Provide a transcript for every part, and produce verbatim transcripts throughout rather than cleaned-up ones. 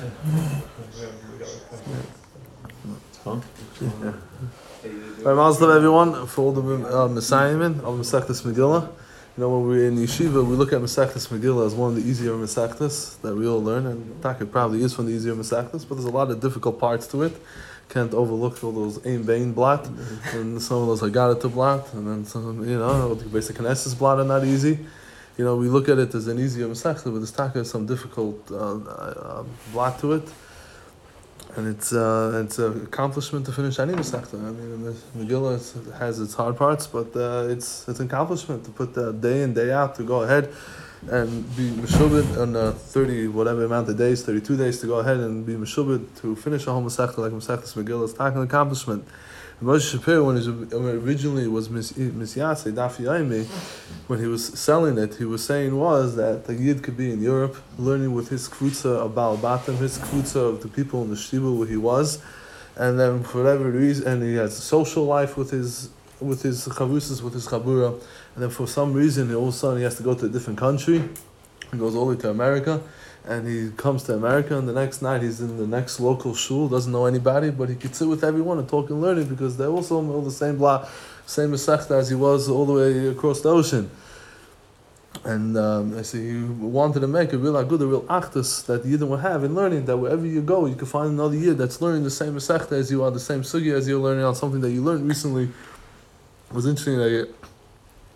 It's fun. Yeah. Right, Mazel Tov, everyone, for all the uh, Messiahim of Masechtos Megillah. You know, when we're in yeshiva, we look at Masechtos Megillah as one of the easier Masechtos that we all learn, and it probably is one of the easier Masechtos, but there's a lot of difficult parts to it. Can't overlook all those Ein Bein blot, and some of those Haggadah blot, and then some, you know, the basic Knesses blot are not easy. You know, we look at it as an easier Masechta, but there's taka some difficult uh, uh, blot to it. And it's uh, it's an accomplishment to finish any Masechta. I mean, Megillah has its hard parts, but uh, it's it's an accomplishment to put the day in, day out, to go ahead and be Meshubid on uh, thirty, whatever amount of days, thirty-two days, to go ahead and be Meshubid to finish a whole Masechta like Masechtos Megillah. It's taka an accomplishment. Rav Shapiro, when he originally was Misyase, Daf Yomi, when he was selling it, he was saying was that the Yid could be in Europe, learning with his Krutzah of Baal Batim, his Krutzah of the people in the Shtibu where he was, and then for whatever reason, and he has a social life with his with his Chavusas, with his Chabura, and then for some reason, all of a sudden, he has to go to a different country. He goes all the way to America, and he comes to America, and the next night he's in the next local shul, doesn't know anybody, but he could sit with everyone and talk and learn it, because they're also all the same blah, same Masechta as he was all the way across the ocean. And um, I see he wanted to make a real agudah, a real achdus that you didn't have in learning, that wherever you go, you can find another yid that's learning the same Masechta as you are, the same sugya as you're learning on something that you learned recently. It was interesting that you,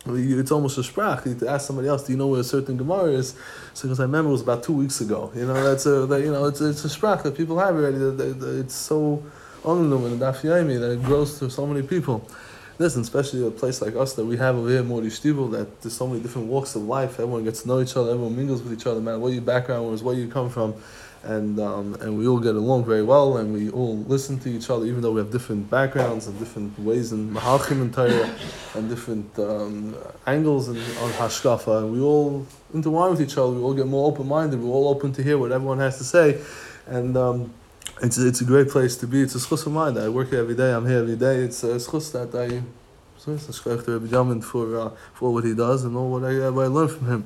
it's almost a sprach. You ask somebody else, do you know where a certain Gemara is? So because I remember it was about two weeks ago. You know, that's a that, you know, it's it's a sprach that people have already. That, that, that it's so onlum and Daf Yomi that it grows to so many people. Listen, especially a place like us that we have over here, Mori Shtibel, that there's so many different walks of life. Everyone gets to know each other. Everyone mingles with each other. No matter what your background was, where you come from, and um, and we all get along very well, and we all listen to each other, even though we have different backgrounds and different ways in Mahalchim and Torah, and different um, angles and on Hashkafa, and we all intertwine with each other, we all get more open-minded, we're all open to hear what everyone has to say, and um, it's it's a great place to be. It's a schus of mine. I work here every day, I'm here every day. It's a schus that I, it's a shkoyach to Rabbi Yamin for, uh, for what he does and all what I, what I learned from him.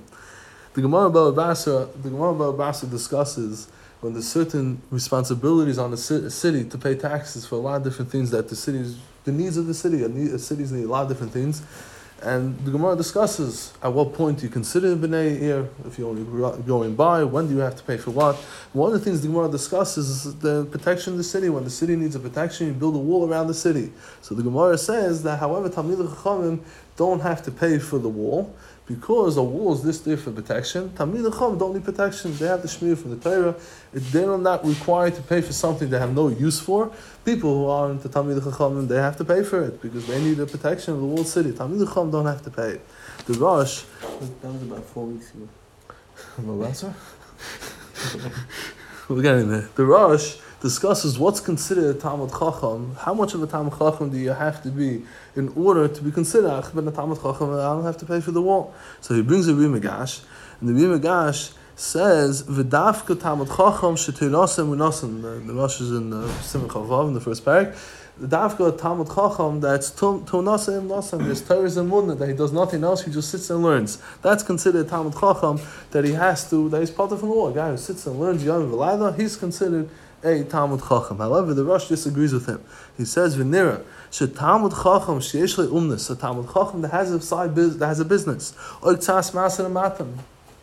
The Gemara Baba Basra, the Gemara Baba Basra discusses when there's certain responsibilities on a city to pay taxes for a lot of different things that the cities, the needs of the city, the cities need a lot of different things. And the Gemara discusses at what point do you consider B'nai here, if you're only going by, when do you have to pay for what. One of the things the Gemara discusses is the protection of the city. When the city needs a protection, you build a wall around the city. So the Gemara says that, however, Talmid Chacham don't have to pay for the wall, because a wall is this there for protection. Talmid Chacham don't need protection. They have the Shmir from the Torah. They are not required to pay for something they have no use for. People who aren't the Talmid Chacham, they have to pay for it because they need the protection of the walled city. Talmid Chacham don't have to pay it. The Rosh... That was about four weeks ago. Well, that's right. We're getting there. The Rosh discusses what's considered a Talmid Chacham. How much of a Talmid Chacham do you have to be in order to be considered a Talmid Chacham? I don't have to pay for the wall. So he brings a Rimagash, and the Rimagash says V'dafka Talmid Chacham sheteirasem u'nasim. The Rosh is in the Simcha Vav in the first parak. V'dafka Talmid Chacham that's to'nasim nasim. There's Torahs and Munah that he does nothing else. He just sits and learns. That's considered a Talmid Chacham that he has to. That he's part of the wall. A guy who sits and learns Yom V'layla, he's considered a Talmid Chacham. However, the Rosh disagrees with him. He says, "V'nira she Talmid Chacham sheyesh le umnes." A Talmid Chacham that has a side business, that has a business. Oiktas maser matam.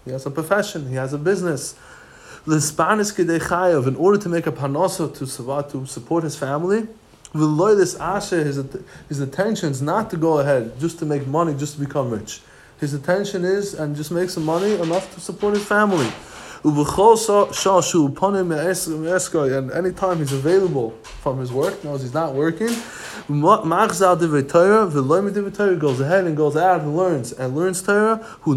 He has a profession. He has a business. L'spanis k'dei chayav, in order to make a panasa to survive, to support his family. V'loy this asher, his his intention is not to go ahead just to make money, just to become rich. His intention is and just make some money enough to support his family. And any time he's available from his work, knows he's not working, goes ahead and goes out and learns, and learns Torah, so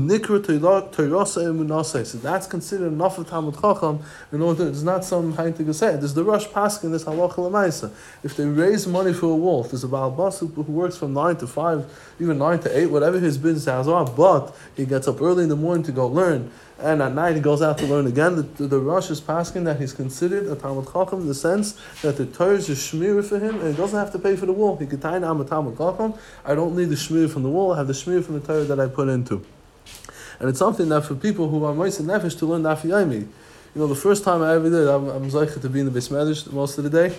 that's considered enough of Talmid Chacham, in order, there's not some high-tech say, there's the Rosh Paskin, there's Halacha L'Maisa. If they raise money for a wolf, there's a Baal Bas who works from nine to five, even nine to eight, whatever his business hours are, but he gets up early in the morning to go learn, and at night he goes out to learn again. The, the, the Rosh is passing that he's considered a Talmid Chacham in the sense that the Torah is a shmir for him, and he doesn't have to pay for the wall. He could tie, I'm a Talmid Chacham, I don't need the shmir from the wall, I have the shmir from the Torah that I put into. And it's something that for people who are mois and nefesh to learn Daf Yomi, you know, the first time I ever did, I'm, I'm zeichet to be in the Beis Medrash most of the day.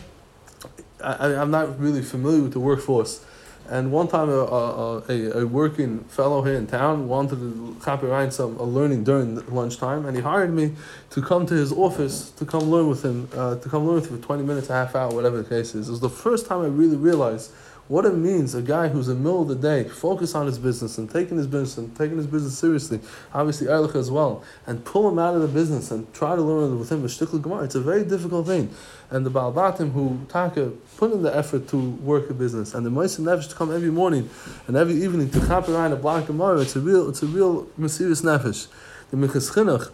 I, I, I'm not really familiar with the workforce. And one time, a a, a, a working fellow here in town wanted to copyright some a learning during lunchtime, and he hired me to come to his office to come learn with him, uh, to come learn with him for twenty minutes, a half hour, whatever the case is. It was the first time I really realized what it means, a guy who's in the middle of the day, focus on his business and taking his business and taking his business seriously, obviously Eilach as well, and pull him out of the business and try to learn with him a shtickle gemara. It's a very difficult thing. And the Baal Batim who Taka put in the effort to work a business, and the Moisei Nefesh to come every morning and every evening to chop around a block gemara, it's a real, it's a real mysterious nefesh. The Minchas Chinuch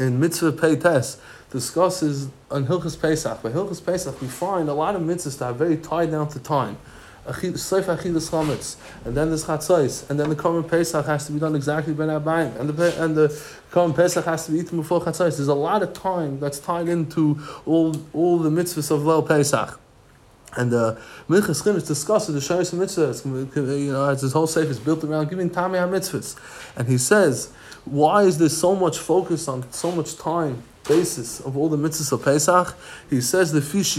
in Mitzvah Pei Tes discusses on Hilchas Pesach. By Hilchas Pesach we find a lot of mitzvahs that are very tied down to time. Seif Achidus Chametz, and then there's Chatzos, and then the Korban Pesach has to be done exactly ben Abayim, and the and the Korban Pesach has to be eaten before Chatzos. There's a lot of time that's tied into all all the mitzvahs of Leil Pesach, and the Minchas Chinuch discusses the Shayos Mitzvahs. You know, his whole seif is built around giving Tamei HaMitzvahs, and he says, why is there so much focus on so much time? Basis of all the mitzvahs of Pesach, he says the fish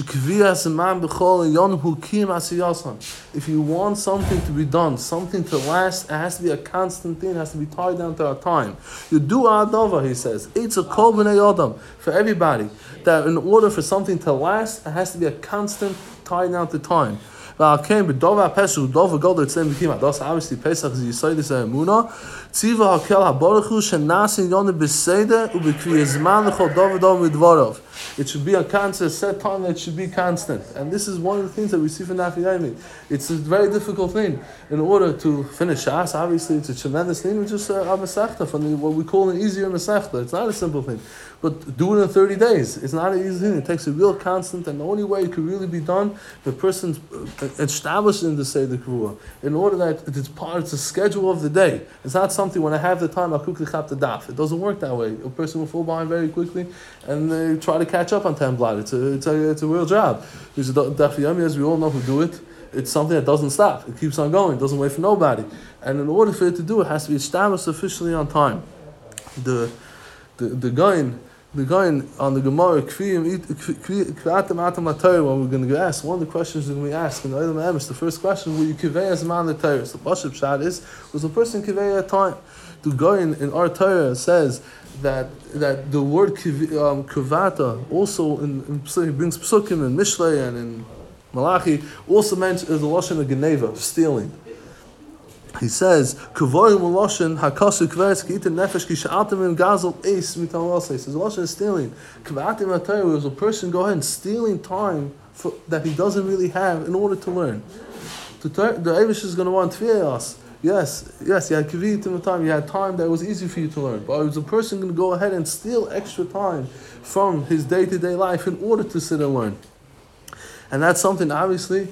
if you want something to be done, something to last, it has to be a constant thing, it has to be tied down to our time. You do adova, he says, it's a kol b'nei adam for everybody, that in order for something to last, it has to be a constant tied down to time. Obviously, Pesach is Yisraelis Emunah. Tziva Hakel HaBaruchu Shenasin Yonu B'Seder U'B'Kviyazman L'Chol Dov Dov Midvarav. It should be a constant set time. That should be constant, and this is one of the things that we see from Daf Yomi. It's a very difficult thing in order to finish Shas. Obviously, it's a tremendous thing, which is a Masechta from what we call an easier Masechta. It's not a simple thing, but do it in thirty days. It's not an easy thing. It takes a real constant, and the only way it could really be done, the person's established in the Seder Kavua, in order that it's part, it's a schedule of the day. It's not something when I have the time, I'll quickly chap the daf. It doesn't work that way. A person will fall behind very quickly and they try to catch up on time blot. It's a, it's a, it's a real job. Because the Daf Yomi, as we all know who do it, it's something that doesn't stop. It keeps on going. It doesn't wait for nobody. And in order for it to do it, it has to be established officially on time. The the the Gaon. The guy on the Gemara, when we're going to ask, one of the questions that we ask in the Eilam Amish, the first question, will you kivei as man the Torah? So, Bashab Shad is, was the person kivei a time? The guy in our Torah says that that the word um, kivata also in, in brings Psukim and Mishlei and in Malachi, also mentions the Lashon of Geneva, stealing. He says, "Kavoyim u'loshen hakasu kveres ki'itin nefesh kishatim im gazel eis mitalosay." He says, "Loshen is stealing. Kavatim atayru is a person go ahead and stealing time for, that he doesn't really have in order to learn." The Eivish is going to want tefiyos. Yes, yes, you had kivitim time. You had time that was easy for you to learn. But is a person going to go ahead and steal extra time from his day-to-day life in order to sit and learn? And that's something obviously.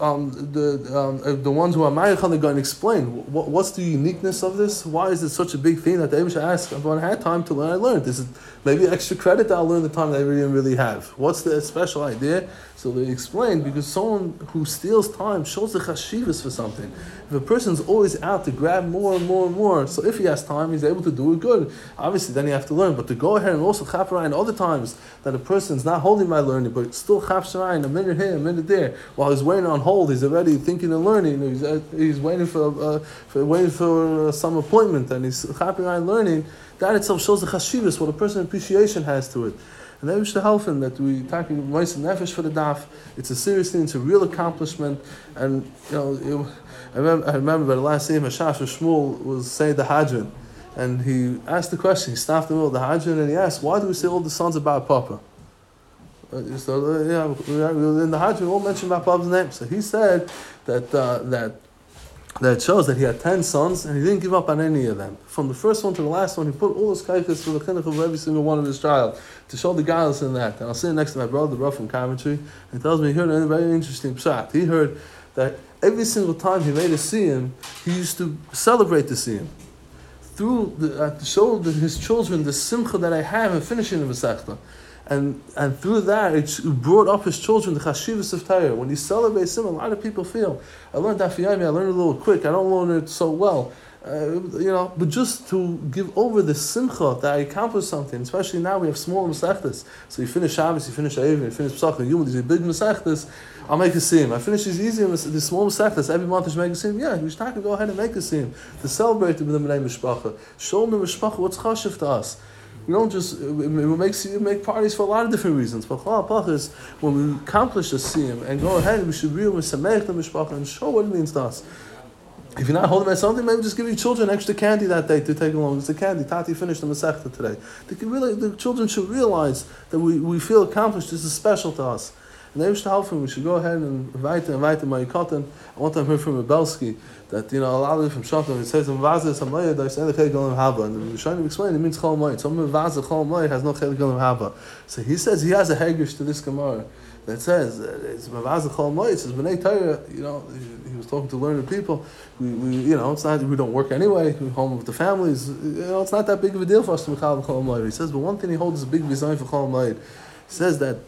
Um, the um, the ones who are Ma'arich on the Gaon explain what what's the uniqueness of this? Why is it such a big thing that the Eibusha asks? When I had time to learn, I learned. Is it maybe extra credit that I'll learn the time that I didn't really have? What's the special idea? So they explain because someone who steals time shows the chashivas for something. If a person's always out to grab more and more and more, so if he has time, he's able to do it good. Obviously, then you have to learn. But to go ahead and also chap around other times that a person's not holding my learning, but still chaps around a minute here, a minute there, while he's waiting on hold, he's already thinking and learning. He's uh, he's waiting for, uh, for waiting for uh, some appointment, and he's chapping around learning. That itself shows the chashivas, what a person's appreciation has to it. And that is to help him that we talking Moisei Nefesh for the daf. It's a serious thing. It's a real accomplishment. And you know, it, I remember I remember the last year Hashash Shmuel was saying the Hadran, and he asked the question. He stopped in the middle of the Hadran and he asked, "Why do we say all the sons about Papa?" Uh, so uh, yeah, in the Hadran we all mention about Papa's name. So he said that uh, that. That shows that he had ten sons and he didn't give up on any of them. From the first one to the last one, he put all his kaiches for the chinuch of every single one of his child to show the guidance in that. And I'll sit next to my brother, Rav from Coventry, and he tells me he heard a very interesting pshat. He heard that every single time he made a siyum, he used to celebrate the siyum. Through the, uh, to show the, his children the simcha that I have in finishing the Masechta. And and through that, it brought up his children, the chashivas of Torah. When he celebrates him, a lot of people feel, I learned Daf Yomi, I learned it a little quick, I don't learn it so well. Uh, you know, but just to give over the simcha that I accomplished something, especially now we have small Masechtos. So you finish Shabbos, you finish Avim, you finish Pesach, you these big Masechtos, I'll make a seam. I finish these easy, these small Masechtos, every month I should make a seam. Yeah, we should have to go ahead and make a seam to celebrate with the Bnei Mishpacha. Show them the Mishpacha what's chashiv to us. We don't just, it makes you make parties for a lot of different reasons. But when we accomplish a seam and go ahead, we should really mesamech the Mishpacha and show what it means to us. If you're not holding by something, maybe just give your children extra candy that day to take along. It's the candy. Tati finished the Masechta today. They can really, the children should realize that we, we feel accomplished. This is special to us. And they wish to help him. We should go ahead and invite him, invite him, Mayikotan. I want to hear from Rubelski that, you know, a lot of them from Shaknah, it says, M'vazah Samayah, they say, Chel Golim Haba. And we're trying to explain, it means Chol HaMoed. So M'vazah Chol HaMoed has no Chel Golim Haba. So he says he has a hegish to this Gemara. That says, it's Mavazah Chol HaMoed, it says, B'nai Torah, you know, he was talking to learned people, we, we, you know, it's not, we don't work anyway, we're home with the families, you know, it's not that big of a deal for us to be Chol HaMoed. He says, but one thing he holds is a big design for Chol HaMoed. He says that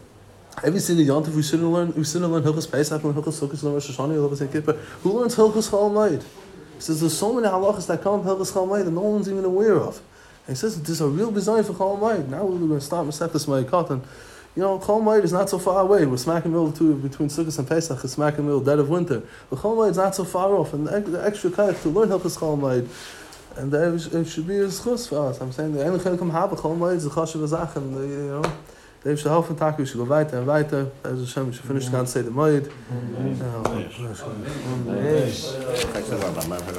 every single yontif we shouldn't learn, we shouldn't learn Hilchos Pesach, learn Hilchos Sukkos, learn Rosh Hashanah, learn Hilchos Yom Kippur. Who learns Hilchos Chol HaMoed? He says, there's so many halachas that come Hilchos Chol HaMoed that no one's even aware of. And he says, there's a real design for Chol HaMoed. Now we're going to start Masechtos Megillah. You know, Chol HaMoed is not so far away. We're smack in the middle too, between Sukkot and Pesach, it's smack in the middle, dead of winter. But Chol HaMoed is not so far off, and the extra kayach to learn Hilchos Chol HaMoed, and there should be a zchus for us. I'm saying the only Chol HaMoed is the chashuv azach, and you know, they should help and talk. We should go weiter and weiter. As Hashem, we should finish the ganze day the moed.